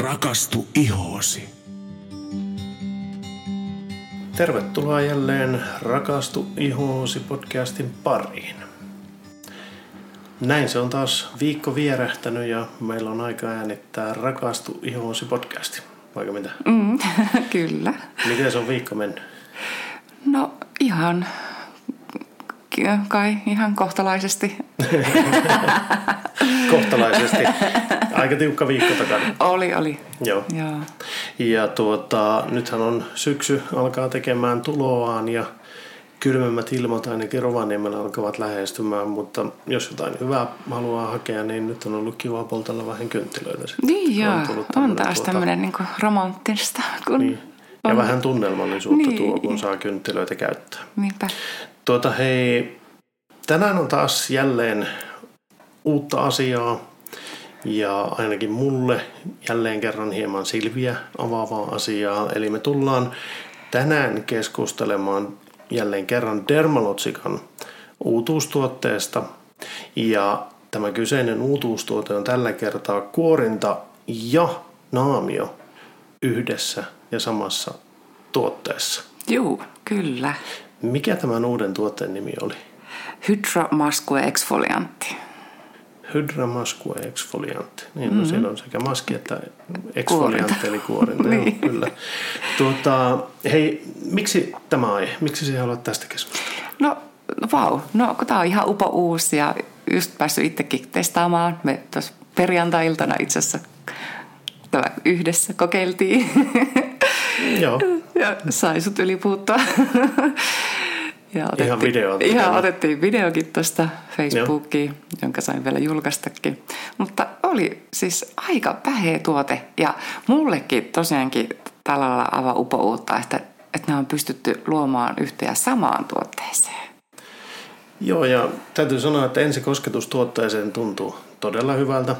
Rakastu ihoosi. Tervetuloa jälleen Rakastu ihoosi podcastin pariin. Näin se on taas viikko vierähtänyt ja meillä on aika äänittää Rakastu ihoosi podcasti. Vaikka mitä? Kyllä. Miten se on viikko mennyt? No ihan kai ihan kohtalaisesti. Kohtalaisesti. Aika tiukka viikko takana. Oli. Joo. Ja nythän on syksy, alkaa tekemään tuloaan ja kylmemmät ilmat ainakin Rovaniemellä alkavat lähestymään, mutta jos jotain hyvää haluaa hakea, niin nyt on ollut kiva poltella vähän kynttilöitä. Niin joo, on taas tämmöinen niinku romanttista. Niin. Ja on vähän tunnelmallisuutta niin. Tuo, kun saa kynttilöitä käyttää. Niinpä. Hei, tänään on taas jälleen uutta asiaa ja ainakin mulle jälleen kerran hieman silmiä avaavaa asiaa. Eli me tullaan tänään keskustelemaan jälleen kerran Dermalogican uutuustuotteesta. Ja tämä kyseinen uutuustuote on tällä kertaa kuorinta ja naamio yhdessä ja samassa tuotteessa. Juu, kyllä. Mikä tämän uuden tuotteen nimi oli? Hydro Masque Exfoliant. Hydro Masque Exfoliant. Niin, no siellä on sekä maski että exfoliantti, eli kuorinta. Niin. Kyllä. Hei, miksi tämä aihe? Miksi sinä haluat tästä keskustella? No, vau. No, tämä on ihan upo uusi ja just päässyt itsekin testaamaan. Me tuossa perjantai-iltana itse asiassa tämä yhdessä kokeiltiin. Joo. Ja sai sut ylipuuttua. Otettiin videokin tuosta Facebookiin, joo, jonka sain vielä julkaistakin. Mutta oli siis aika päheä tuote. Ja mullekin tosiaankin tällä lailla aivan upouutta, että nämä on pystytty luomaan yhteen ja samaan tuotteeseen. Joo, ja täytyy sanoa, että ensikosketus tuotteeseen tuntuu todella hyvältä.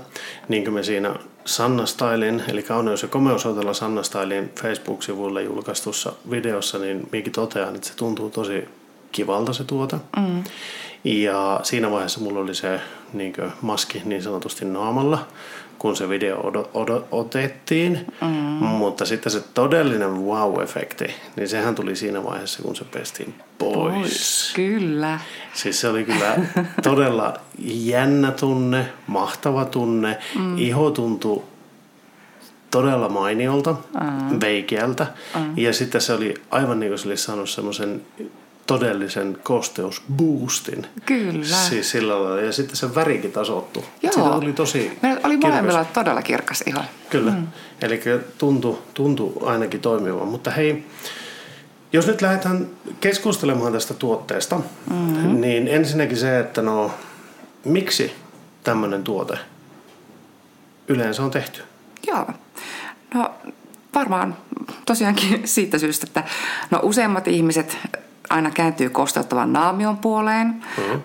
Niin kuin me siinä Sanna Stylein, eli Kauneus ja Komeus hotella Sanna Stylein Facebook-sivuille julkaistussa videossa, niin minäkin totean, että se tuntuu tosi kivalta se tuote. Mm. Ja siinä vaiheessa mulla oli se maski niin sanotusti naamalla, kun se video otettiin. Mm. Mutta sitten se todellinen wow-efekti, niin sehän tuli siinä vaiheessa, kun se pestiin pois. Kyllä. Siis se oli kyllä todella jännä tunne, mahtava tunne. Mm. Iho tuntui todella mainiolta, veikeältä. Ja sitten se oli aivan niin kuin se oli saanut semmoisen todellisen kosteusboostin. Kyllä. Siis sillä lailla. Ja sitten se värikin tasoittui. Joo. Sitä oli tosi meillä oli molemmilla todella kirkas iho. Kyllä. Mm. Eli tuntui ainakin toimivan. Mutta hei, jos nyt lähdetään keskustelemaan tästä tuotteesta, niin ensinnäkin se, että miksi tämmöinen tuote yleensä on tehty? Joo. No varmaan tosiaankin siitä syystä, että useimmat ihmiset aina kääntyy kosteuttavan naamion puoleen,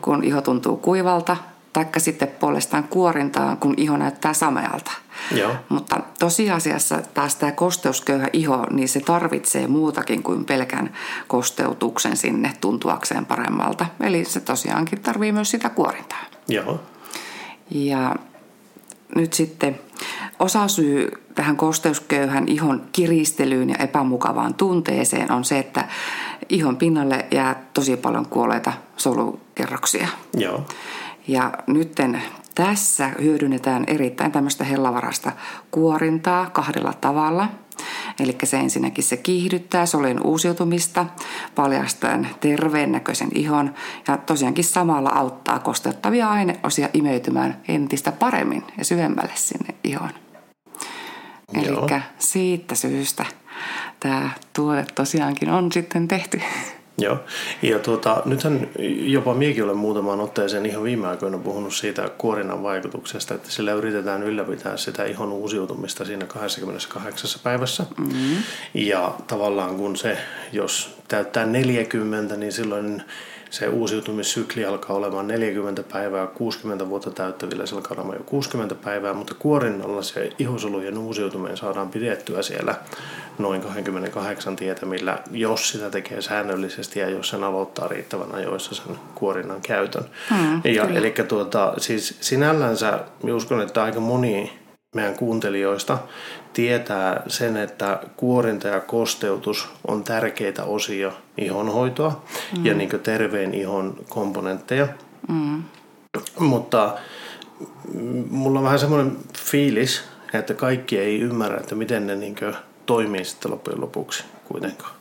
kun iho tuntuu kuivalta, taikka sitten puolestaan kuorintaan, kun iho näyttää samealta. Joo. Mutta tosiasiassa taas tämä kosteusköyhä iho, niin se tarvitsee muutakin kuin pelkän kosteutuksen sinne tuntuakseen paremmalta. Eli se tosiaankin tarvitsee myös sitä kuorintaa. Joo. Ja nyt sitten osasyy tähän kosteusköyhän ihon kiristelyyn ja epämukavaan tunteeseen on se, että ihon pinnalle jää tosi paljon kuolleita solukerroksia. Joo. Ja nytten tässä hyödynnetään erittäin tämmöistä hellavaraista kuorintaa kahdella tavalla. Eli se ensinnäkin se kiihdyttää solujen uusiutumista, paljastaen terveen näköisen ihon ja tosiaankin samalla auttaa kosteuttavia aineosia imeytymään entistä paremmin ja syvemmälle sinne ihoon. Eli siitä syystä tämä tuote tosiaankin on sitten tehty. Joo, ja nythän jopa minäkin olen muutamaan otteeseen ihan viime aikoina puhunut siitä kuorinnan vaikutuksesta, että sillä yritetään ylläpitää sitä ihon uusiutumista siinä 28 päivässä. Mm-hmm. Ja tavallaan kun se, jos täyttää 40, niin silloin se uusiutumissykli alkaa olemaan 40 päivää, 60 vuotta täyttävillä se alkaa olemaan jo 60 päivää, mutta kuorinnalla se ihosolujen uusiutuminen saadaan pidettyä siellä noin 28 tietämillä, jos sitä tekee säännöllisesti ja jos sen aloittaa riittävän ajoissa sen kuorinnan käytön. Eli siis sinällänsä, uskon, että aika moni meidän kuuntelijoista tietää sen, että kuorinta ja kosteutus on tärkeitä osia ihonhoitoa ja niin kuin terveen ihon komponentteja. Mutta mulla on vähän semmoinen fiilis, että kaikki ei ymmärrä, että miten ne niin kuin toimii sitten loppujen lopuksi kuitenkaan.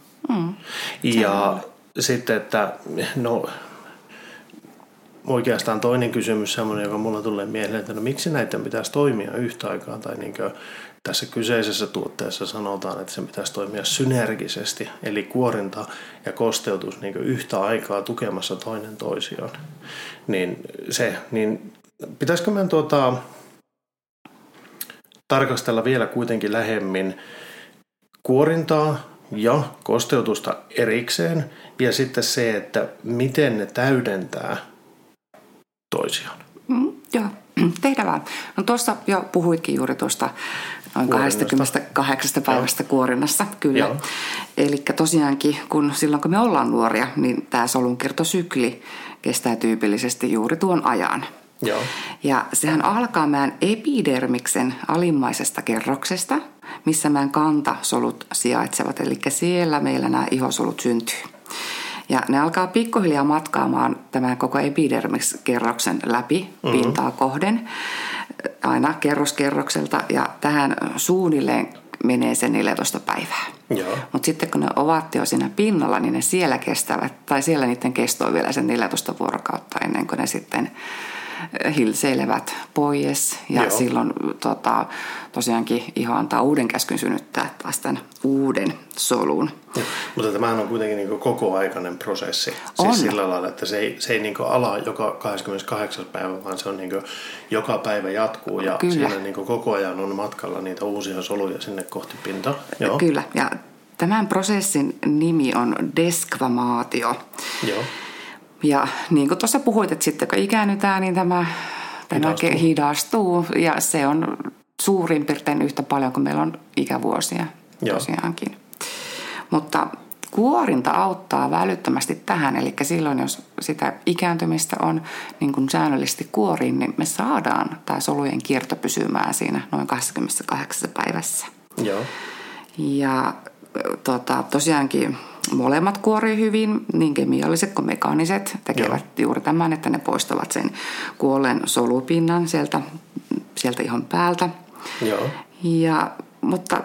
Ja sitten, että no oikeastaan toinen kysymys, semmoinen, joka mulla tulee mieleen, että no miksi näitä pitäisi toimia yhtä aikaa, tai niin kuin tässä kyseisessä tuotteessa sanotaan, että se pitäisi toimia synergisesti, eli kuorinta ja kosteutus niin kuin yhtä aikaa tukemassa toinen toisiaan. Niin pitäisikö meidän tarkastella vielä kuitenkin lähemmin kuorintaa ja kosteutusta erikseen, ja sitten se, että miten ne täydentää toisiaan. Joo, tehdään vaan. No tuossa jo puhuitkin juuri tuosta noin 28 päivästä kuorinnassa, kyllä. Joo. Elikkä tosiaankin, silloin kun me ollaan nuoria, niin tämä solunkiertosykli kestää tyypillisesti juuri tuon ajan. Joo. Ja sehän alkaa meidän epidermiksen alimmaisesta kerroksesta, missä meidän kantasolut sijaitsevat, eli siellä meillä nämä ihosolut syntyy. Ja ne alkaa pikkuhiljaa matkaamaan tämän koko epidermiskerroksen läpi pintaa kohden, aina kerroskerrokselta, ja tähän suunnilleen menee se 14 päivää. Mutta sitten kun ne ovat jo siinä pinnalla, niin ne siellä kestävät, tai siellä niiden kestoo vielä sen 14 vuorokautta ennen kuin ne sitten hilseilevät pois, ja silloin tosiaankin iho antaa uuden käskyn synnyttää taas tämän uuden solun. Ja, mutta tämähän on kuitenkin niin kuin kokoaikainen prosessi. Siis sillä lailla, että se ei niin kuin ala joka 28. päivä, vaan se on niin kuin joka päivä jatkuu, ja siinä niin kuin koko ajan on matkalla niitä uusia soluja sinne kohti pintaa. Kyllä, ja tämän prosessin nimi on deskvamaatio. Joo. Ja niin kuin tuossa puhuit, että sitten kun ikäännytään, niin tämä hidastuu, ja se on suurin piirtein yhtä paljon kuin meillä on ikävuosia tosiaankin. Mutta kuorinta auttaa välittömästi tähän, eli silloin jos sitä ikääntymistä on niin kuin säännöllisesti kuoriin, niin me saadaan tämä solujen kierto pysymään siinä noin 28 päivässä. Joo. Ja tosiaankin molemmat kuorii hyvin, niin kemialliset kuin mekaaniset tekevät juuri tämän, että ne poistavat sen kuolleen solupinnan sieltä ihon päältä. Joo. Mutta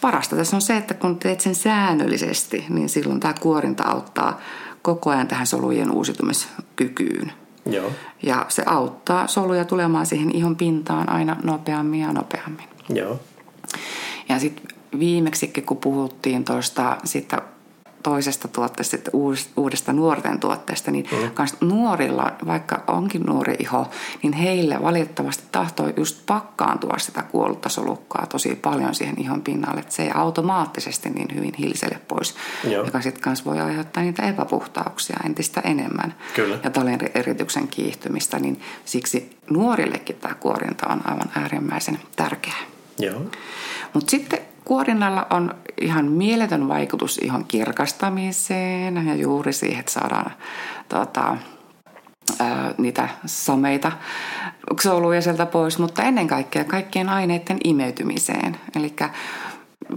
parasta tässä on se, että kun teet sen säännöllisesti, niin silloin tämä kuorinta auttaa koko ajan tähän solujen uusitumiskykyyn. Joo. Ja se auttaa soluja tulemaan siihen ihon pintaan aina nopeammin ja nopeammin. Joo. Ja sitten viimeksikin, kun puhuttiin tuosta toisesta tuotteesta, uudesta nuorten tuotteesta, niin kans nuorilla, vaikka onkin nuori iho, niin heille valitettavasti tahtoi just pakkaantua sitä kuollutta solukkaa tosi paljon siihen ihon pinnalle, että se ei automaattisesti niin hyvin hilsele pois, joka sitten kans voi aiheuttaa niitä epäpuhtauksia entistä enemmän. Kyllä. Ja talierityksen kiihtymistä, niin siksi nuorillekin tämä kuorinta on aivan äärimmäisen tärkeää. Mutta sitten kuorinnalla on ihan mieletön vaikutus ihon kirkastamiseen ja juuri siihen, että saadaan niitä sameita soluja sieltä pois, mutta ennen kaikkea kaikkien aineiden imeytymiseen. Eli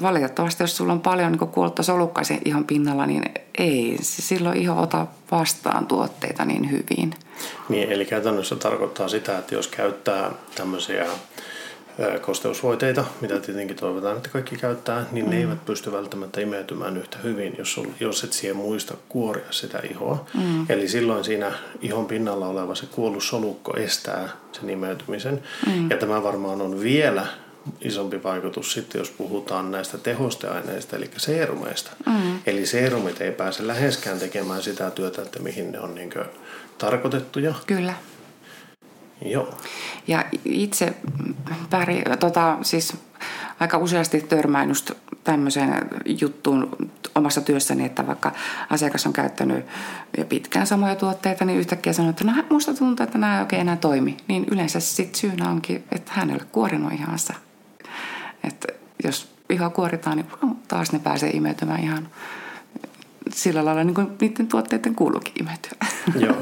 valitettavasti, jos sulla on paljon niin kuollutta solukkaisen ihon pinnalla, niin ei silloin iho ota vastaan tuotteita niin hyvin. Niin, eli käytännössä tarkoittaa sitä, että jos käyttää tämmöisiä kosteushoiteita, mitä tietenkin toivotaan, että kaikki käyttää, niin ne eivät pysty välttämättä imeytymään yhtä hyvin, jos et siihen muista kuoria sitä ihoa. Eli silloin siinä ihon pinnalla oleva se kuollut solukko estää sen imeytymisen. Ja tämä varmaan on vielä isompi vaikutus sitten, jos puhutaan näistä tehosteaineista, eli seerumeista. Eli seerumit ei pääse läheskään tekemään sitä työtä, että mihin ne on niin kuin tarkoitettuja. Kyllä. Joo. Ja itse siis aika useasti törmään just tämmöiseen juttuun omassa työssäni, että vaikka asiakas on käyttänyt pitkään samoja tuotteita, niin yhtäkkiä sanoo, että musta tuntuu, että nämä ei oikein enää toimi. Niin yleensä sit syynä onkin, että hän ei ole kuorinut ihansa. Että jos ihoa kuoritaan, niin taas ne pääsee imeytymään ihan sillä lailla, niin kuin niiden tuotteiden kuuluukin imeytyä. Joo.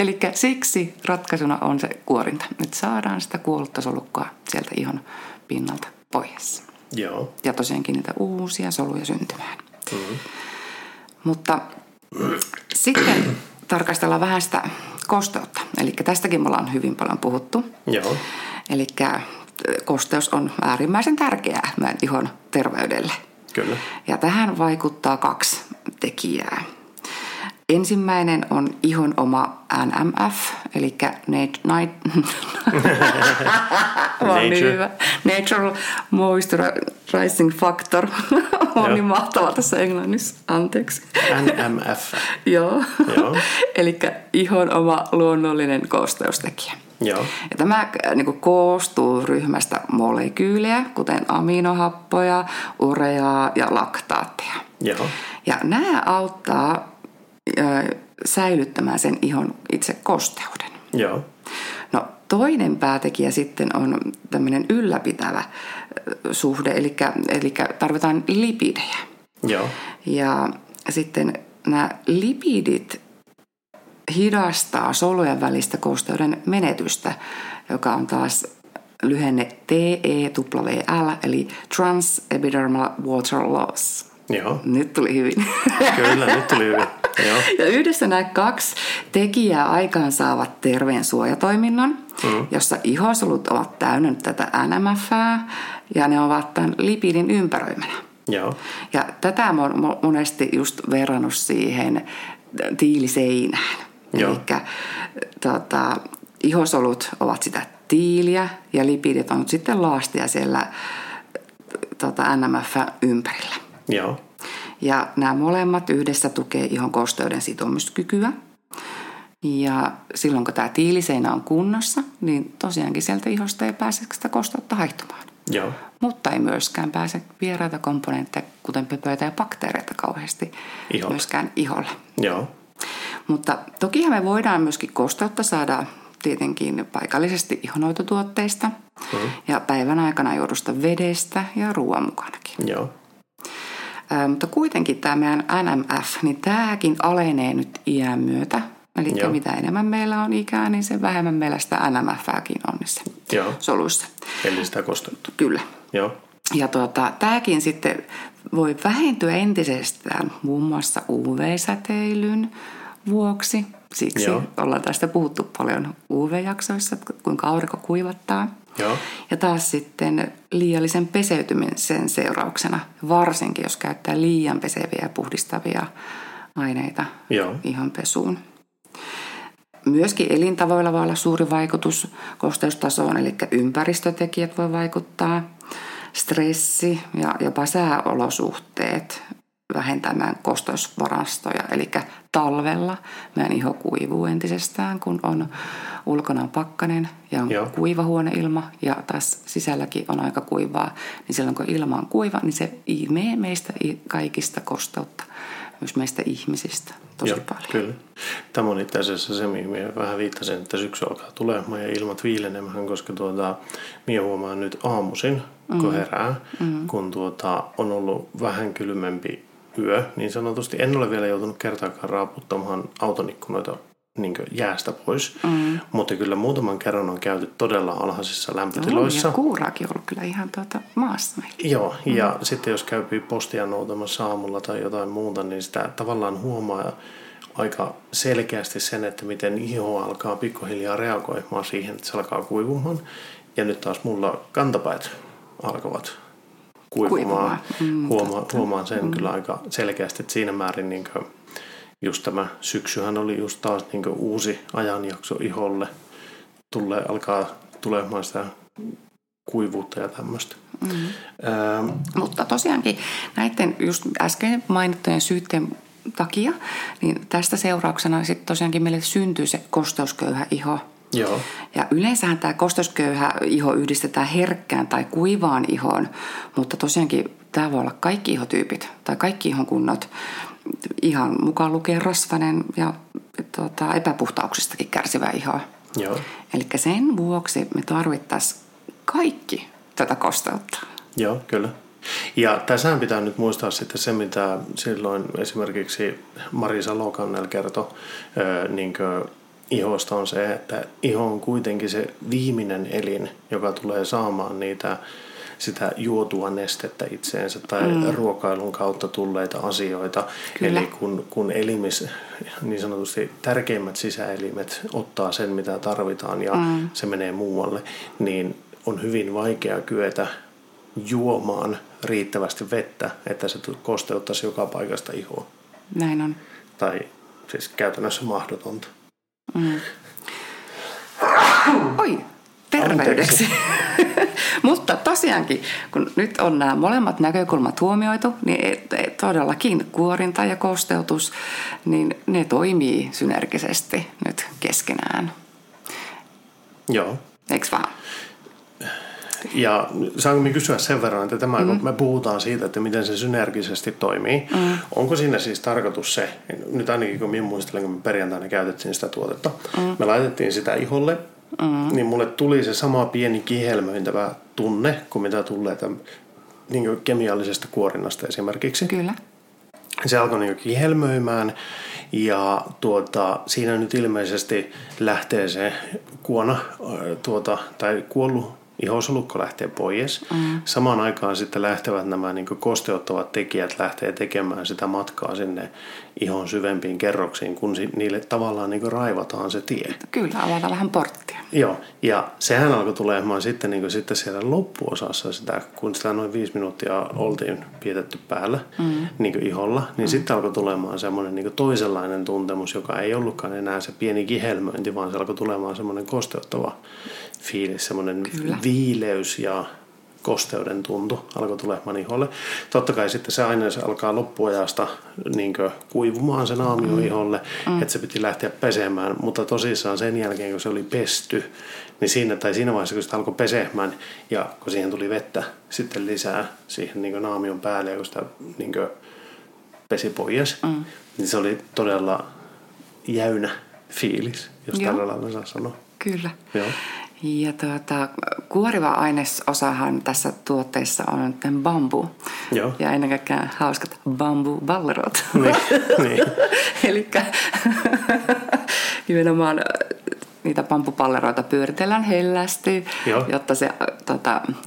Eli siksi ratkaisuna on se kuorinta, että saadaan sitä kuollutta solukkaa sieltä ihon pinnalta pois. Joo. Ja tosiaankin niitä uusia soluja syntymään. Mm-hmm. Mutta sitten tarkastellaan vähän sitä kosteutta. Eli tästäkin me ollaan hyvin paljon puhuttu. Joo. Eli kosteus on äärimmäisen tärkeää meidän ihon terveydelle. Kyllä. Ja tähän vaikuttaa kaksi tekijää. Ensimmäinen on ihon oma NMF, eli Natural Moisturizing Factor. On niin mahtavaa tässä englannissa, anteeksi. NMF. Joo, eli ihon oma luonnollinen kosteustekijä. Joo. Ja tämä niin koostuu ryhmästä molekyylejä, kuten aminohappoja, ureaa ja laktaatteja. Joo. Ja nämä auttaa säilyttämään sen ihon itse kosteuden. Joo. No, toinen päätekijä sitten on tämmöinen ylläpitävä suhde, eli tarvitaan lipidejä. Joo. Ja sitten nämä lipidit hidastaa solujen välistä kosteuden menetystä, joka on taas lyhenne TEWL, eli Transepidermal Water Loss. Joo. Nyt tuli hyvin. Kyllä, nyt tuli hyvin. Joo. Ja yhdessä nämä kaksi tekijää aikaansaavat terveen suojatoiminnon, jossa ihosolut ovat täynnä tätä NMF:ää ja ne ovat tämän lipidin ympäröimänä. Joo. Ja tätä on monesti just verrannut siihen tiiliseinään. Joo. Eli ihosolut ovat sitä tiiliä ja lipidit on sitten laastia siellä NMF-ympärillä. Joo. Ja nämä molemmat yhdessä tukee ihon kosteuden sitomiskykyä. Ja silloin kun tämä tiiliseinä on kunnossa, niin tosiaankin sieltä ihosta ei pääse sitä kosteutta haihtumaan. Joo. Mutta ei myöskään pääse vieraita komponentteja, kuten pöpöitä ja bakteereita kauheasti iholle. Myöskään iholle. Joo. Mutta tokihan me voidaan myöskin kosteutta saada tietenkin paikallisesti ihonhoitotuotteista ja päivän aikana joudusta vedestä ja ruoan mukanakin. Joo. Mutta kuitenkin tämä meidän NMF, niin tämäkin alenee nyt iän myötä. Eli mitä enemmän meillä on ikää, niin sen vähemmän meillä sitä NMF:ääkin on niissä soluissa. Eli sitä kosteutta. Kyllä. Joo. Ja tämäkin sitten voi vähentyä entisestään muun muassa UV-säteilyn vuoksi. Siksi ollaan tästä puhuttu paljon UV-jaksoissa, kuinka aurinko kuivattaa. Joo. Ja taas sitten liiallisen peseytymisen seurauksena, varsinkin jos käyttää liian peseviä ja puhdistavia aineita ihonpesuun. Myöskin elintavoilla voi olla suuri vaikutus kosteustasoon, eli ympäristötekijät voi vaikuttaa, stressi ja jopa sääolosuhteet vähentämään kosteusvarastoja. Eli talvella meidän iho kuivuu entisestään, kun on ulkona on pakkanen ja on kuiva huoneilma ja taas sisälläkin on aika kuivaa. Niin silloin kun ilma on kuiva, niin se imee meistä kaikista kosteutta, myös meistä ihmisistä tosi paljon. Kyllä. Tämä on itse asiassa se, mihin vähän viittasin, että syksy alkaa tulemaan ja ilmat viilenemään, koska minä huomaan nyt aamuisin, kun herää, kun on ollut vähän kylmempi yö, niin sanotusti en ole vielä joutunut kertaakaan raaputtamaan auton ikkunoita niin jäästä pois, mutta kyllä muutaman kerran on käyty todella alhaisissa lämpötiloissa. Ja kuuraakin on ollut kyllä ihan maassa meillä. Joo, ja sitten jos käypii postia noutamassa aamulla tai jotain muuta, niin sitä tavallaan huomaa aika selkeästi sen, että miten iho alkaa pikkuhiljaa reagoimaan siihen, että se alkaa kuivumaan. Ja nyt taas mulla kantapäät alkavat kuivumaan. Huomaan sen kyllä aika selkeästi, että siinä määrin niin kuin just tämä syksyhän oli just taas niin kuin uusi ajanjakso iholle. Alkaa tulemaan sitä kuivuutta ja tämmöistä. Mutta tosiaankin näiden just äsken mainittujen syytteen takia, niin tästä seurauksena sitten tosiaankin meille syntyy se kosteusköyhä iho. Joo. Ja yleensähän tämä kosteusköyhä iho yhdistetään herkkään tai kuivaan ihoon, mutta tosiaankin tämä voi olla kaikki ihotyypit tai kaikki ihon kunnot, ihan mukaan lukien rasvainen ja epäpuhtauksistakin kärsivää ihoa. Eli sen vuoksi me tarvittaisiin kaikki tätä kosteutta. Joo, kyllä. Ja tässä pitää nyt muistaa sitten se, mitä silloin esimerkiksi Marisa Lokanel kertoi, niin ihosta on se, että iho on kuitenkin se viimeinen elin, joka tulee saamaan sitä juotua nestettä itseensä tai ruokailun kautta tulleita asioita. Kyllä. Eli kun elimis, niin sanotusti tärkeimmät sisäelimet ottaa sen, mitä tarvitaan ja se menee muualle, niin on hyvin vaikea kyetä juomaan riittävästi vettä, että se kosteuttaisi joka paikasta ihoa. Näin on. Tai siis käytännössä mahdotonta. Oi, terveydeksi. Mutta tosiaankin, kun nyt on nämä molemmat näkökulmat huomioitu, niin todellakin kuorinta ja kosteutus, niin ne toimii synergisesti nyt keskenään. Joo. Eiks vaan? Ja saanko minä kysyä sen verran, että tämä, kun me puhutaan siitä, että miten se synergisesti toimii, onko siinä siis tarkoitus se, nyt ainakin kun minä muistelen, kun me perjantaina käytettiin sitä tuotetta, me laitettiin sitä iholle, niin mulle tuli se sama pieni kihelmöintävä tunne kuin mitä tulee tämän, niin kuin kemiallisesta kuorinnasta esimerkiksi. Kyllä. Se alkoi niin kuin kihelmöimään ja siinä nyt ilmeisesti lähtee se kuollut ihosolukko lähtee pois. Samaan aikaan sitten lähtevät nämä niin kuin kosteuttavat tekijät lähtee tekemään sitä matkaa sinne ihon syvempiin kerroksiin, kun niille tavallaan niin kuin raivataan se tie. Kyllä, avataan vähän porttia. Joo, ja sehän alkoi tulemaan sitten, niin kuin sitten siellä loppuosassa sitä, kun sitä noin 5 minuuttia oltiin pidetty päällä niin kuin iholla, niin sitten alkoi tulemaan semmoinen niin kuin toisenlainen tuntemus, joka ei ollutkaan enää se pieni kihelmöinti, vaan se alkoi tulemaan semmoinen kosteuttava fiilis, semmoinen viileys ja kosteuden tuntu alkoi tulemaan iholle. Totta kai sitten se aines alkaa loppuajasta niin kuivumaan sen aamioiholle, että se piti lähteä pesemään, mutta tosissaan sen jälkeen, kun se oli pesty, niin siinä vaiheessa, kun sitä alkoi pesemään ja kun siihen tuli vettä sitten lisää siihen niin naamion päälle, kun sitä niin pesi pois, niin se oli todella jäynä fiilis, jos tällä lailla saa sanoa. Kyllä. Joo. Ja kuoriva ainesosahan tässä tuotteessa on bambu. Joo. Ja ennen kaikkea hauskat bambuballerot. Niin. Elikkä nimenomaan niitä bambupalleroita pyöritellään hellästi, jotta se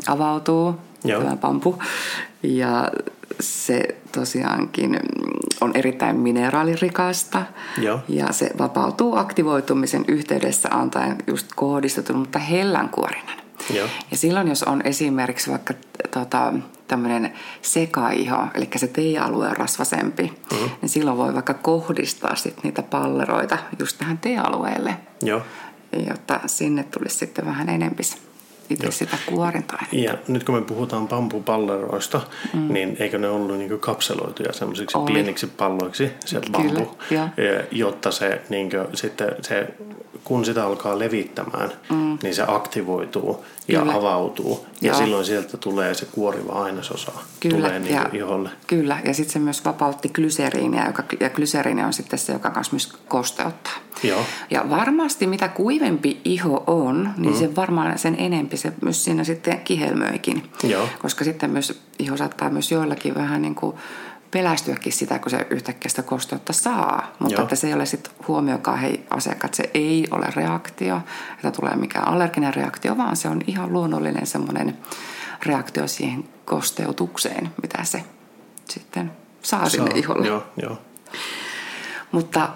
avautuu, tämä bambu. Ja se tosiaankin on erittäin mineraalirikasta. Joo. Ja se vapautuu aktivoitumisen yhteydessä antaen just kohdistetun, mutta hellän kuorinnan. Joo. Ja silloin, jos on esimerkiksi vaikka tämmöinen sekaiho, eli se T-alue on rasvasempi, niin silloin voi vaikka kohdistaa sit niitä palleroita just tähän T-alueelle, jotta sinne tulisi sitten vähän enempis itse sitä kuorinta-ainetta. Ja nyt kun me puhutaan bambupalleroista, niin eikö ne ollut niin kuin kapseloituja semmoisiksi pieniksi palloiksi, se bambu, jotta se, niin kuin, sitten se, kun sitä alkaa levittämään, niin se aktivoituu ja avautuu. Ja silloin sieltä tulee se kuoriva ainesosa, tulee niin kuin iholle. Kyllä, ja sitten se myös vapautti glyseriinia, ja glyseriini on sitten se, joka kanssa myös kosteuttaa. Joo. Ja varmasti mitä kuivempi iho on, niin se varmaan sen enempi se myös siinä sitten kihelmöikin. Joo. Koska sitten myös iho saattaa myös joillakin vähän niin kuin pelästyäkin sitä, kun se yhtäkkiä sitä kosteutta saa. Mutta että se ei ole sitten huomioikaan, hei asiakkaat, se ei ole reaktio, että tulee mikään allerginen reaktio, vaan se on ihan luonnollinen semmoinen reaktio siihen kosteutukseen, mitä se sitten saa sinne iholle. Joo, joo. Mutta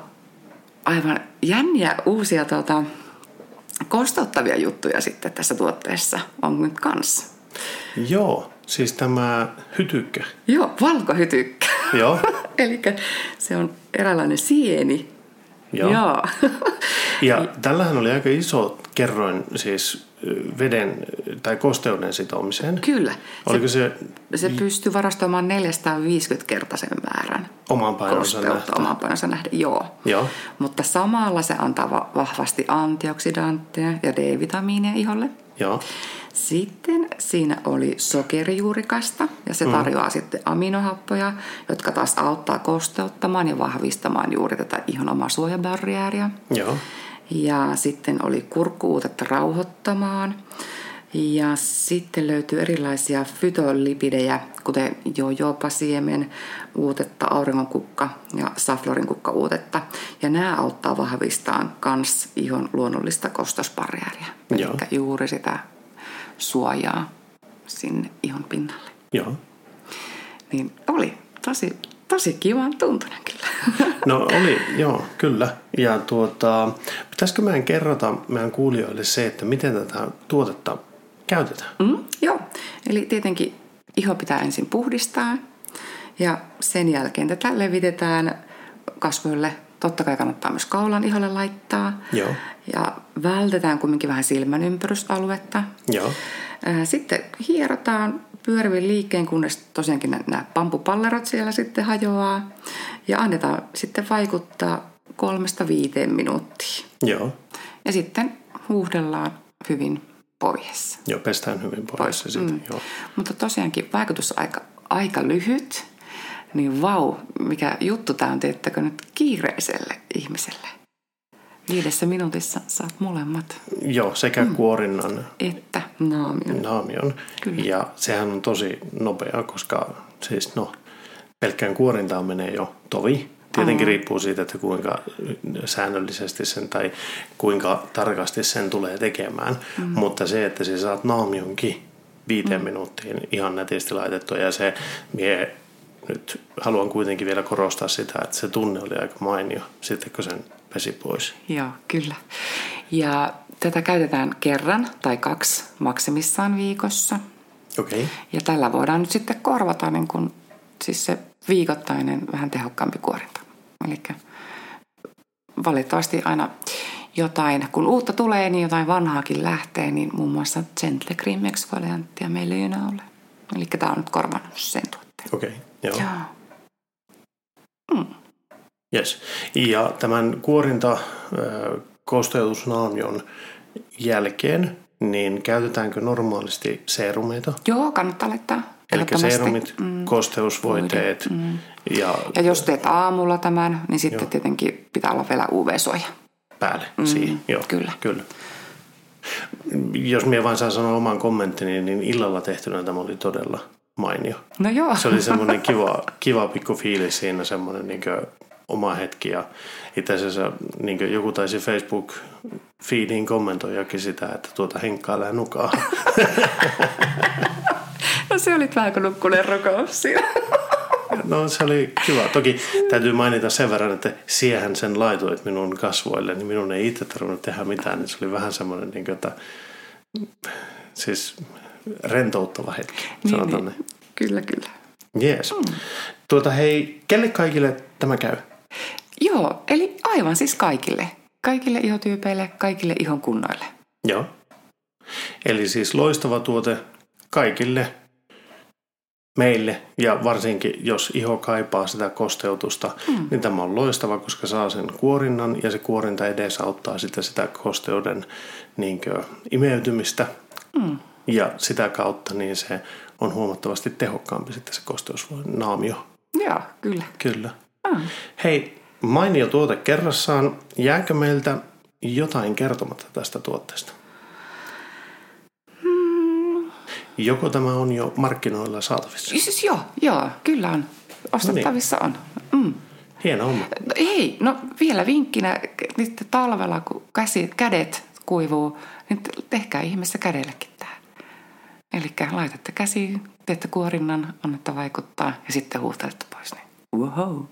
aivan jänniä uusia kosteuttavia juttuja sitten tässä tuotteessa on nyt kanssa. Joo, siis tämä hytykkä. Joo, valkohytykkä. Joo. Eli se on eräänlainen sieni. Joo. Joo. Ja tällähän oli aika iso kerroin siis veden tai kosteuden sitomiseen. Kyllä. Oliko se pystyi varastoimaan 450-kertaisen määrän. Oman painonsa nähden. Oman painonsa nähden, joo. Mutta samalla se antaa vahvasti antioksidantteja ja D-vitamiinia iholle. Joo. Sitten siinä oli sokerijuurikasta ja se tarjoaa sitten aminohappoja, jotka taas auttaa kosteuttamaan ja vahvistamaan juuri tätä ihon omaa suojabarriääriä. Joo. Ja sitten oli kurkkuuutetta rauhoittamaan Ja sitten löytyy erilaisia fytolipidejä, kuten jojopasiemen uutetta, auringonkukka ja saflorinkukka uutetta. Ja nämä auttaa vahvistamaan kans ihon luonnollista kostosbarriäriä, eli juuri sitä suojaa sinne ihon pinnalle. Joo. Niin oli tosi kivan tuntunen kyllä. No oli, joo, kyllä. Ja pitäisikö meidän kerrota meidän kuulijoille se, että miten tätä tuotetta käytetään? Joo, eli tietenkin iho pitää ensin puhdistaa ja sen jälkeen tätä levitetään kasvoille. Totta kai kannattaa myös kaulan iholle laittaa. Joo. Ja vältetään kumminkin vähän silmän ympärysaluetta. Joo. Sitten hierotaan pyörivin liikkeen, kunnes tosiaankin nämä pampupallerot siellä sitten hajoaa. Ja annetaan sitten vaikuttaa 3-5 minuuttia. Joo. Ja sitten huuhdellaan hyvin pois. Joo, pestään hyvin pois. Sitten, joo. Mutta tosiaankin vaikutus on aika lyhyt. Niin vau, mikä juttu tämä on, teettäkö nyt kiireiselle ihmiselle. 5 minuutissa saat molemmat. Joo, sekä kuorinnan että naamion. Kyllä. Ja sehän on tosi nopea, koska siis pelkkään kuorintaan menee jo tovi. Tietenkin riippuu siitä, että kuinka säännöllisesti sen tai kuinka tarkasti sen tulee tekemään. Mutta se, että sä saat naamionkin 5 minuuttiin ihan nätisti laitettua ja se mie... Nyt haluan kuitenkin vielä korostaa sitä, että se tunne oli aika mainio, sitten kun sen pesi pois. Joo, kyllä. Ja tätä käytetään 1 tai 2 maksimissaan viikossa. Okei. Okay. Ja tällä voidaan nyt sitten korvata niin kun, siis se viikoittainen vähän tehokkaampi kuorinta. Eli valitettavasti aina jotain, kun uutta tulee, niin jotain vanhaakin lähtee, niin muun muassa Gentle Cream Exfoliantia meillä ei enää ole. Eli tämä on nyt korvannut sen tuotteen. Okei. Okay. Joo. Yes. Ja tämän kuorinta-kosteutusnaamion jälkeen, niin käytetäänkö normaalisti seerumeita? Joo, kannattaa laittaa. Eli seerumit, kosteusvoiteet. Ja jos teet aamulla tämän, niin sitten tietenkin pitää olla vielä UV-suoja. Päälle siihen, joo. Kyllä. Jos minä vain saan sanoa oman kommenttini, niin illalla tehtynä tämä oli todella... mainio. No joo. Se oli semmoinen kiva pikku fiilis siinä, semmoinen oma hetki. Ja itse asiassa joku taisi Facebook-feediin kommentoijakin sitä, että henkkailee nukaa. No se oli vähän kuin nukkunen rukous siinä. No se oli kiva. Toki täytyy mainita sen verran, että siehän sen laitoit minun kasvoille, niin minun ei itse tarvinnut tehdä mitään. Niin se oli vähän semmoinen, että siis... rentouttava hetki, sanotaan niin. Kyllä. Jees. Hei, kelle kaikille tämä käy? Joo, eli aivan siis kaikille. Kaikille ihotyypeille, kaikille ihon kunnoille. Joo. Eli siis loistava tuote kaikille meille ja varsinkin jos iho kaipaa sitä kosteutusta, niin tämä on loistava, koska saa sen kuorinnan ja se kuorinta edesauttaa sitä kosteuden imeytymistä. Ja sitä kautta niin se on huomattavasti tehokkaampi sitten se kosteusnaamio. Joo, kyllä. Kyllä. Hei, mainio tuote kerrassaan. Jääkö meiltä jotain kertomatta tästä tuotteesta? Joko tämä on jo markkinoilla saatavissa? Siis joo, kyllä on. Ostettavissa on. Hieno homma. Hei, vielä vinkkinä, nyt talvella kun kädet kuivuu, niin tehkää ihmeessä kädelläkin. Eli laitatte käsiin, teette kuorinnan, annetta vaikuttaa ja sitten huuhtelette pois. Niin. Wow.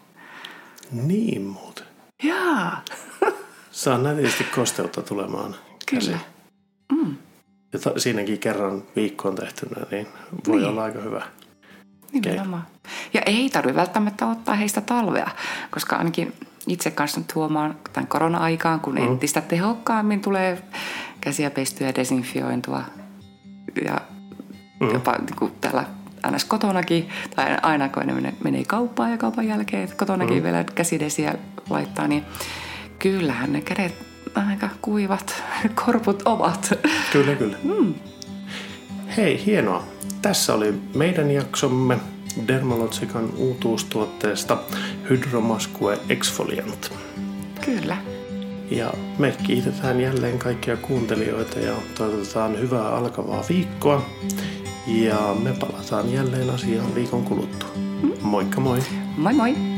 Niin muuten. Jaa. Saa nätisti kosteutta tulemaan käsiin. Ja siinäkin kerran viikkoon tehtynä, niin voi olla aika hyvä. Nimenomaan. Keino. Ja ei tarvitse välttämättä ottaa heistä talvea, koska ainakin itse kanssa nyt huomaan tämän korona-aikaan, kun entistä tehokkaammin tulee käsiä pestyä ja desinfiointua ja... jopa täällä ns. Kotonakin, tai aina kun menee kauppaan ja kaupan jälkeen, että kotonakin vielä käsidesiä laittaa, niin kyllähän ne kädet aika kuivat, korput ovat. Kyllä. Hei, hienoa. Tässä oli meidän jaksomme Dermalogican uutuustuotteesta Hydro Masque Exfoliant. Kyllä. Ja me kiitetään jälleen kaikkia kuuntelijoita ja toivotetaan hyvää alkavaa viikkoa. Ja me palataan jälleen asiaan viikon kuluttua. Moikka moi! Moi moi!